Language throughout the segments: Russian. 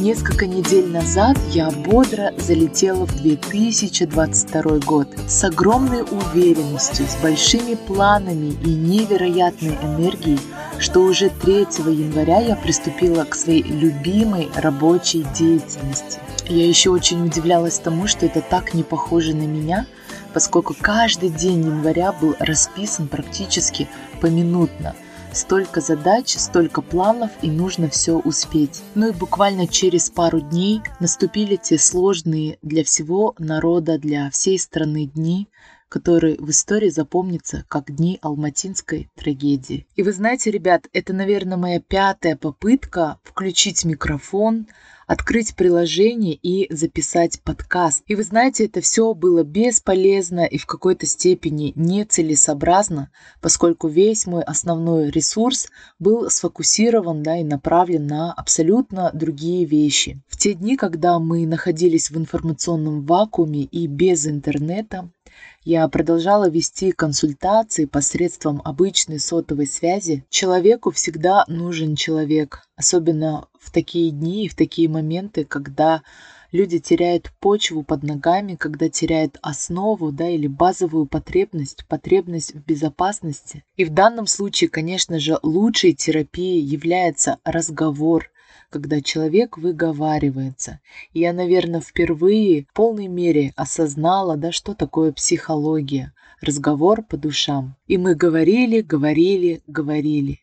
Несколько недель назад я бодро залетела в 2022 год с огромной уверенностью, с большими планами и невероятной энергией, что уже 3 января я приступила к своей любимой рабочей деятельности. Я еще очень удивлялась тому, что это так не похоже на меня, поскольку каждый день января был расписан практически поминутно. Столько задач, столько планов, и нужно все успеть. Ну и буквально через пару дней наступили те сложные для всего народа, для всей страны дни, которые в истории запомнятся как дни Алматинской трагедии. И вы знаете, ребят, это, наверное, моя 5-я попытка включить микрофон, открыть приложение и записать подкаст. И вы знаете, это все было бесполезно и в какой-то степени нецелесообразно, поскольку весь мой основной ресурс был сфокусирован, и направлен на абсолютно другие вещи. В те дни, когда мы находились в информационном вакууме и без интернета, я продолжала вести консультации посредством обычной сотовой связи. Человеку всегда нужен человек, особенно в такие дни и в такие моменты, когда люди теряют почву под ногами, когда теряют основу, или базовую потребность в безопасности. И в данном случае, конечно же, лучшей терапией является разговор, когда человек выговаривается. И я, наверное, впервые в полной мере осознала, что такое психология. Разговор по душам. И мы говорили.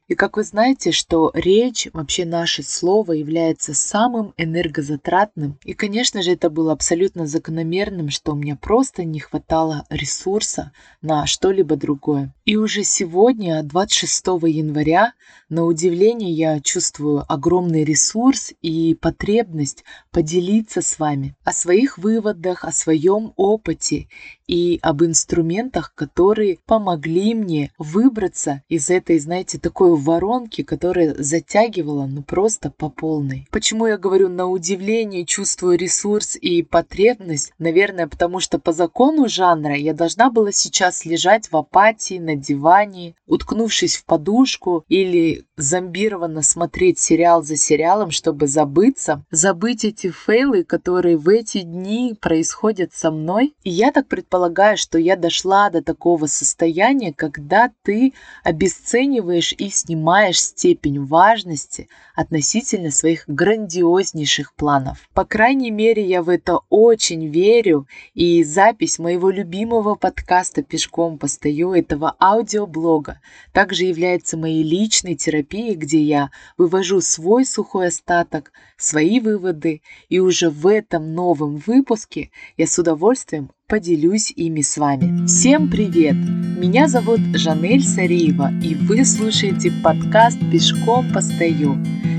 И как вы знаете, что речь, вообще наше слово, является самым энергозатратным. И, конечно же, это было абсолютно закономерным, что у меня просто не хватало ресурса на что-либо другое. И уже сегодня, 26 января, на удивление, я чувствую огромный ресурс и потребность поделиться с вами о своих выводах, о своем опыте и об инструментах, которые помогли мне выбраться из этой, такой воронки, которая затягивала, просто по полной. Почему я говорю на удивление, чувствую ресурс и потребность? Наверное, потому что по закону жанра я должна была сейчас лежать в апатии, на диване, уткнувшись в подушку или зомбированно смотреть сериал за сериалом, чтобы забыться, забыть эти фейлы, которые в эти дни происходят со мной. И я так предполагаю, что я дошла до такого состояния, когда ты обесцениваешь и снимаешь степень важности относительно своих грандиознейших планов. По крайней мере, я в это очень верю, и запись моего любимого подкаста «Пешком постою», этого аудиоблога, также является моей личной терапией, где я вывожу свой сухой остаток, свои выводы, и уже в этом новом выпуске я с удовольствием поделюсь ими с вами. Всем привет! Меня зовут Жанель Сариева, и вы слушаете подкаст «Пешком постою».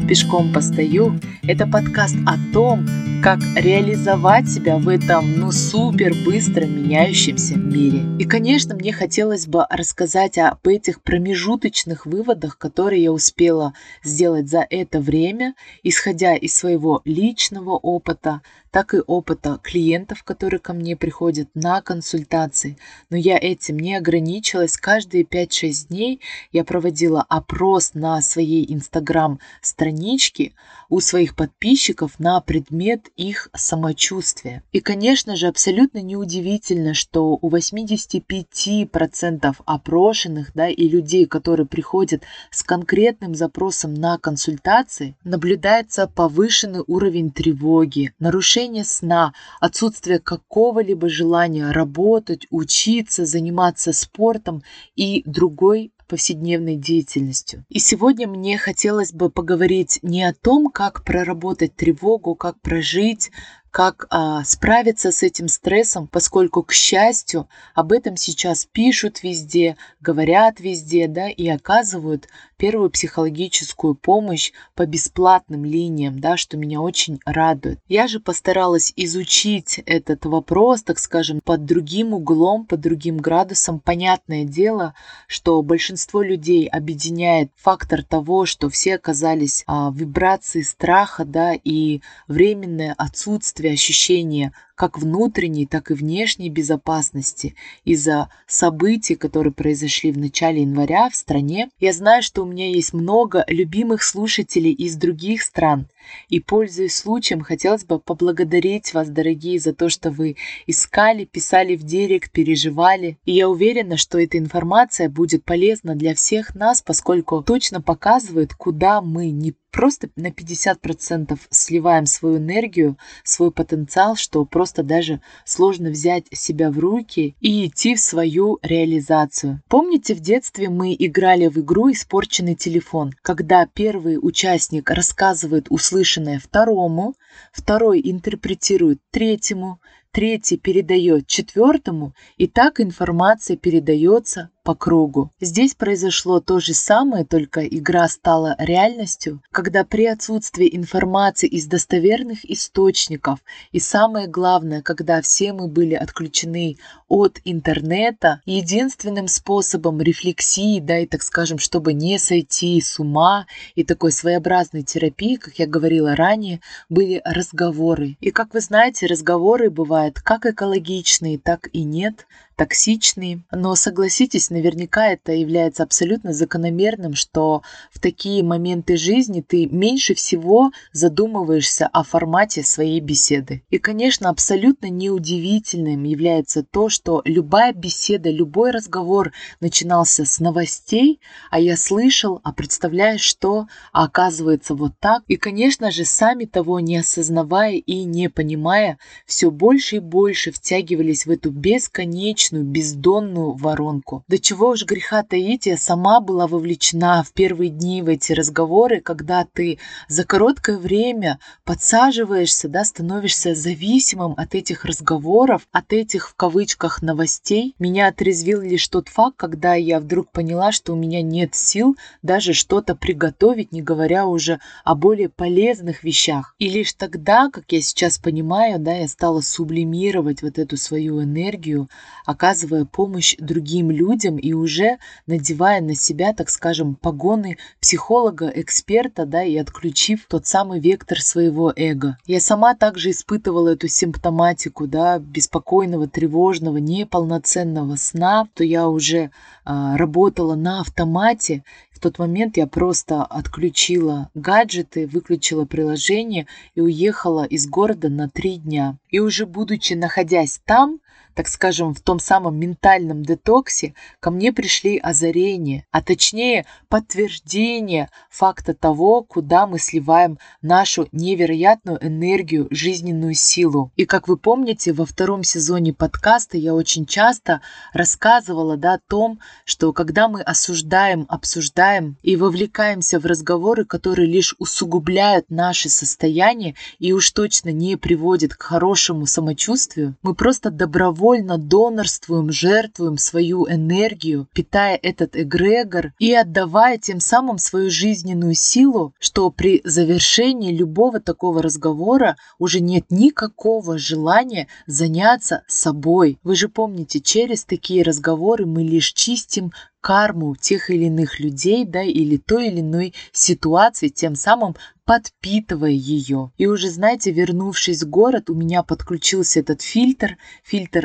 «Пешком постою» — это подкаст о том, как реализовать себя в этом, супер быстро меняющемся мире. И, конечно, мне хотелось бы рассказать об этих промежуточных выводах, которые я успела сделать за это время, исходя из своего личного опыта, так и опыта клиентов, которые ко мне приходят на консультации. Но я этим не ограничилась. Каждые 5-6 дней я проводила опрос на своей Instagram-страничке у своих подписчиков на предмет их самочувствия. И, конечно же, абсолютно неудивительно, что у 85% опрошенных, и людей, которые приходят с конкретным запросом на консультации, наблюдается повышенный уровень тревоги, нарушение сна, отсутствие какого-либо желания работать, учиться, заниматься спортом и другой повседневной деятельностью. И сегодня мне хотелось бы поговорить не о том, как проработать тревогу, как прожить, как справиться с этим стрессом, поскольку, к счастью, об этом сейчас пишут везде, говорят везде, и оказывают первую психологическую помощь по бесплатным линиям, что меня очень радует. Я же постаралась изучить этот вопрос, так скажем, под другим углом, под другим градусом. Понятное дело, что большинство людей объединяет фактор того, что все оказались в вибрации страха, и временное отсутствие ощущения как внутренней, так и внешней безопасности из-за событий, которые произошли в начале января в стране. Я знаю, что у меня есть много любимых слушателей из других стран. И, пользуясь случаем, хотелось бы поблагодарить вас, дорогие, за то, что вы искали, писали в директ, переживали. И я уверена, что эта информация будет полезна для всех нас, поскольку точно показывает, куда мы не просто на 50% сливаем свою энергию, свой потенциал, что просто даже сложно взять себя в руки и идти в свою реализацию. Помните, в детстве мы играли в игру «Испорченный телефон», когда первый участник рассказывает услышанное второму, второй интерпретирует третьему, третий передает четвертому, и так информация передается по кругу. Здесь произошло то же самое, только игра стала реальностью, когда при отсутствии информации из достоверных источников, и самое главное, когда все мы были отключены от интернета, единственным способом рефлексии, да и, так скажем, чтобы не сойти с ума и такой своеобразной терапии, как я говорила ранее, были разговоры. И, как вы знаете, разговоры бывают как экологичные, так и нет, токсичные. Но согласитесь, наверняка это является абсолютно закономерным, что в такие моменты жизни ты меньше всего задумываешься о формате своей беседы. И, конечно, абсолютно неудивительным является то, что любая беседа, любой разговор начинался с новостей, а я слышал, а представляешь, что, а оказывается вот так. И, конечно же, сами того не осознавая и не понимая, все больше и больше втягивались в эту бесконечную, бездонную воронку. До чего уж греха таить, я сама была вовлечена в первые дни в эти разговоры, когда ты за короткое время подсаживаешься, да, становишься зависимым от этих разговоров, от этих в кавычках новостей. Меня отрезвил лишь тот факт, когда я вдруг поняла, что у меня нет сил даже что-то приготовить, не говоря уже о более полезных вещах. И лишь тогда, как я сейчас понимаю, да, я стала сублимировать вот эту свою энергию, оказывая помощь другим людям и уже надевая на себя, так скажем, погоны психолога, эксперта, да, и отключив тот самый вектор своего эго. Я сама также испытывала эту симптоматику, да, беспокойного, тревожного, неполноценного сна, то я уже работала на автомате. В тот момент я просто отключила гаджеты, выключила приложение и уехала из города на 3 дня. И уже будучи находясь там, так скажем, в том самом ментальном детоксе, ко мне пришли озарения, а точнее подтверждение факта того, куда мы сливаем нашу невероятную энергию, жизненную силу. И как вы помните, во 2 сезоне подкаста я очень часто рассказывала, да, о том, что когда мы осуждаем, обсуждаем и вовлекаемся в разговоры, которые лишь усугубляют наше состояние и уж точно не приводят к хорошему самочувствию, мы просто добровольно донорствуем, жертвуем свою энергию, питая этот эгрегор и отдавая тем самым свою жизненную силу, что при завершении любого такого разговора уже нет никакого желания заняться собой. Вы же помните, через такие разговоры мы лишь чистим карму тех или иных людей, да, или той или иной ситуации, тем самым подпитывая ее. И уже, знаете, вернувшись в город, у меня подключился этот фильтр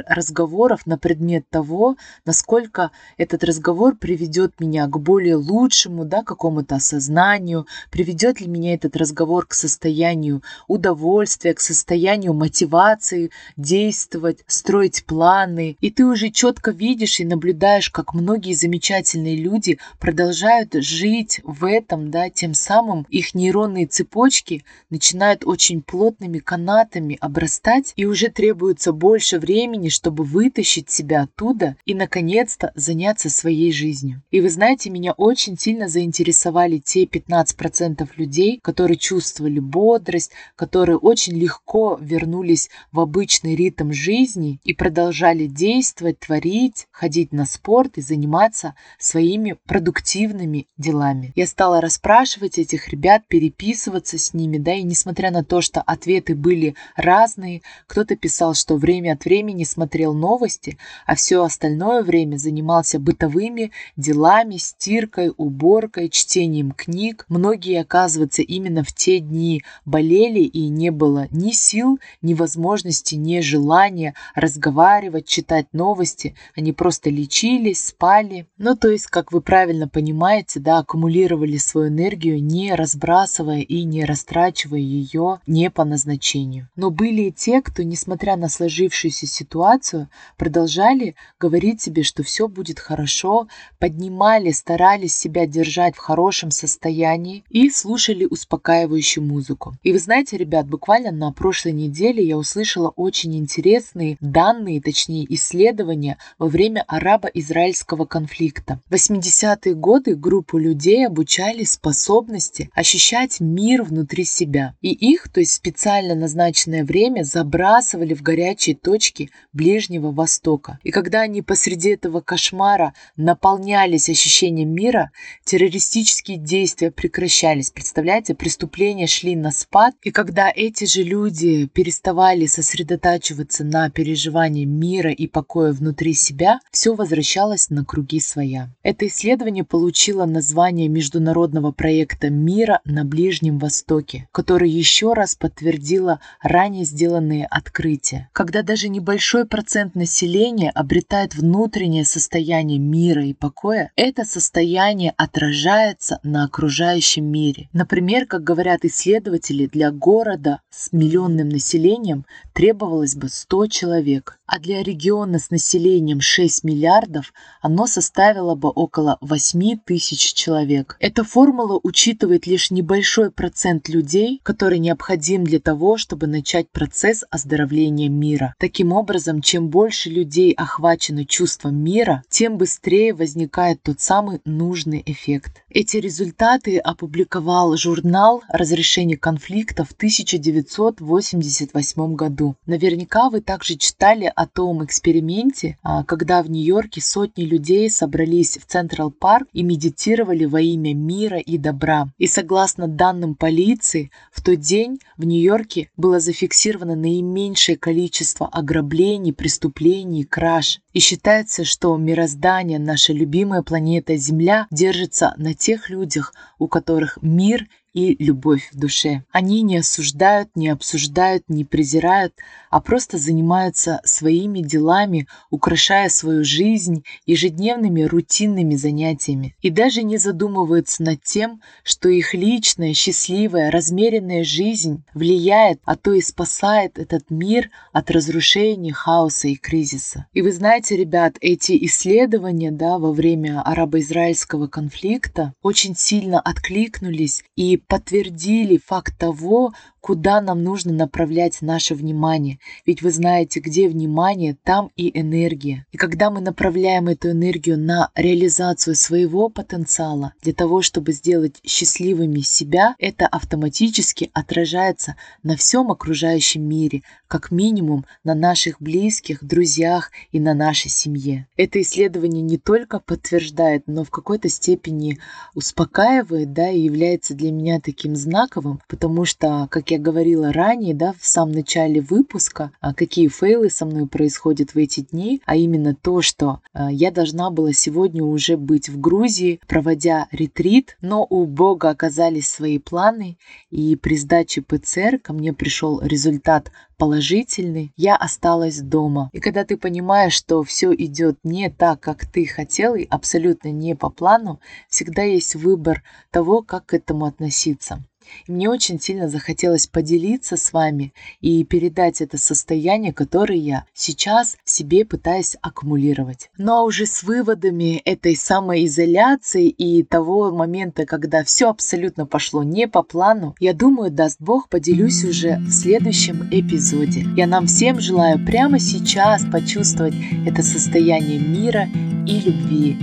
разговоров на предмет того, насколько этот разговор приведет меня к более лучшему, да, какому-то осознанию, приведет ли меня этот разговор к состоянию удовольствия, к состоянию мотивации действовать, строить планы. И ты уже четко видишь и наблюдаешь, как многие замечательные люди продолжают жить в этом, да, тем самым их нейронные цепочки начинают очень плотными канатами обрастать, и уже требуется больше времени, чтобы вытащить себя оттуда и, наконец-то, заняться своей жизнью. И вы знаете, меня очень сильно заинтересовали те 15% людей, которые чувствовали бодрость, которые очень легко вернулись в обычный ритм жизни и продолжали действовать, творить, ходить на спорт и заниматься своими продуктивными делами. Я стала расспрашивать этих ребят, переписывать переписываться с ними, да, и несмотря на то, что ответы были разные, кто-то писал, что время от времени смотрел новости, а все остальное время занимался бытовыми делами, стиркой, уборкой, чтением книг. Многие, оказывается, именно в те дни болели, и не было ни сил, ни возможности, ни желания разговаривать, читать новости. Они просто лечились, спали. Ну, то есть, как вы правильно понимаете, да, аккумулировали свою энергию, не разбрасывая и не растрачивая ее не по назначению. Но были и те, кто, несмотря на сложившуюся ситуацию, продолжали говорить себе, что все будет хорошо, поднимали, старались себя держать в хорошем состоянии и слушали успокаивающую музыку. И вы знаете, ребят, буквально на прошлой неделе я услышала очень интересные данные, точнее исследования во время арабо-израильского конфликта. В 80-е годы группу людей обучали способности ощущать мир внутри себя. И их, то есть специально назначенное время, забрасывали в горячие точки Ближнего Востока. И когда они посреди этого кошмара наполнялись ощущением мира, террористические действия прекращались. Представляете, преступления шли на спад. И когда эти же люди переставали сосредотачиваться на переживании мира и покоя внутри себя, все возвращалось на круги своя. Это исследование получило название международного проекта «Мира на Ближнем Востоке», который еще раз подтвердило ранее сделанные открытия. Когда даже небольшой процент населения обретает внутреннее состояние мира и покоя, это состояние отражается на окружающем мире. Например, как говорят исследователи, для города с миллионным населением требовалось бы 100 человек, а для региона с населением 6 миллиардов оно составило бы около 8 тысяч человек. Эта формула учитывает лишь небольшой процент людей, который необходим для того, чтобы начать процесс оздоровления мира. Таким образом, чем больше людей охвачены чувством мира, тем быстрее возникает тот самый нужный эффект. Эти результаты опубликовал журнал «Разрешение конфликтов» в 1988 году. Наверняка вы также читали о том эксперименте, когда в Нью-Йорке сотни людей собрались в Централ-парк и медитировали во имя мира и добра. И согласно данным полиции, в тот день в Нью-Йорке было зафиксировано наименьшее количество ограблений, преступлений, краж. И считается, что мироздание, наша любимая планета Земля, держится на тех людях, у которых мир и любовь в душе. Они не осуждают, не обсуждают, не презирают, а просто занимаются своими делами, украшая свою жизнь ежедневными рутинными занятиями. И даже не задумываются над тем, что их личная, счастливая, размеренная жизнь влияет, а то и спасает этот мир от разрушений, хаоса и кризиса. И вы знаете, ребят, эти исследования, да, во время арабо-израильского конфликта очень сильно откликнулись и подтвердили факт того, куда нам нужно направлять наше внимание. Ведь вы знаете, где внимание, там и энергия. И когда мы направляем эту энергию на реализацию своего потенциала, для того, чтобы сделать счастливыми себя, это автоматически отражается на всем окружающем мире, как минимум на наших близких, друзьях и на нашей семье. Это исследование не только подтверждает, но в какой-то степени успокаивает, да, и является для меня таким знаковым, потому что, как я говорила ранее, да, в самом начале выпуска, какие фейлы со мной происходят в эти дни, а именно то, что я должна была сегодня уже быть в Грузии, проводя ретрит, но у Бога оказались свои планы, и при сдаче ПЦР ко мне пришел результат положительный, я осталась дома. И когда ты понимаешь, что все идет не так, как ты хотел, и абсолютно не по плану, всегда есть выбор того, как к этому относиться. И мне очень сильно захотелось поделиться с вами и передать это состояние, которое я сейчас в себе пытаюсь аккумулировать. Ну а уже с выводами этой самоизоляции и того момента, когда все абсолютно пошло не по плану, я думаю, даст Бог, поделюсь уже в следующем эпизоде. Я нам всем желаю прямо сейчас почувствовать это состояние мира и любви.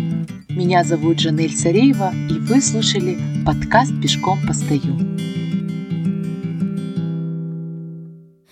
Меня зовут Жанель Сариева, и вы слушали подкаст «Пешком постою».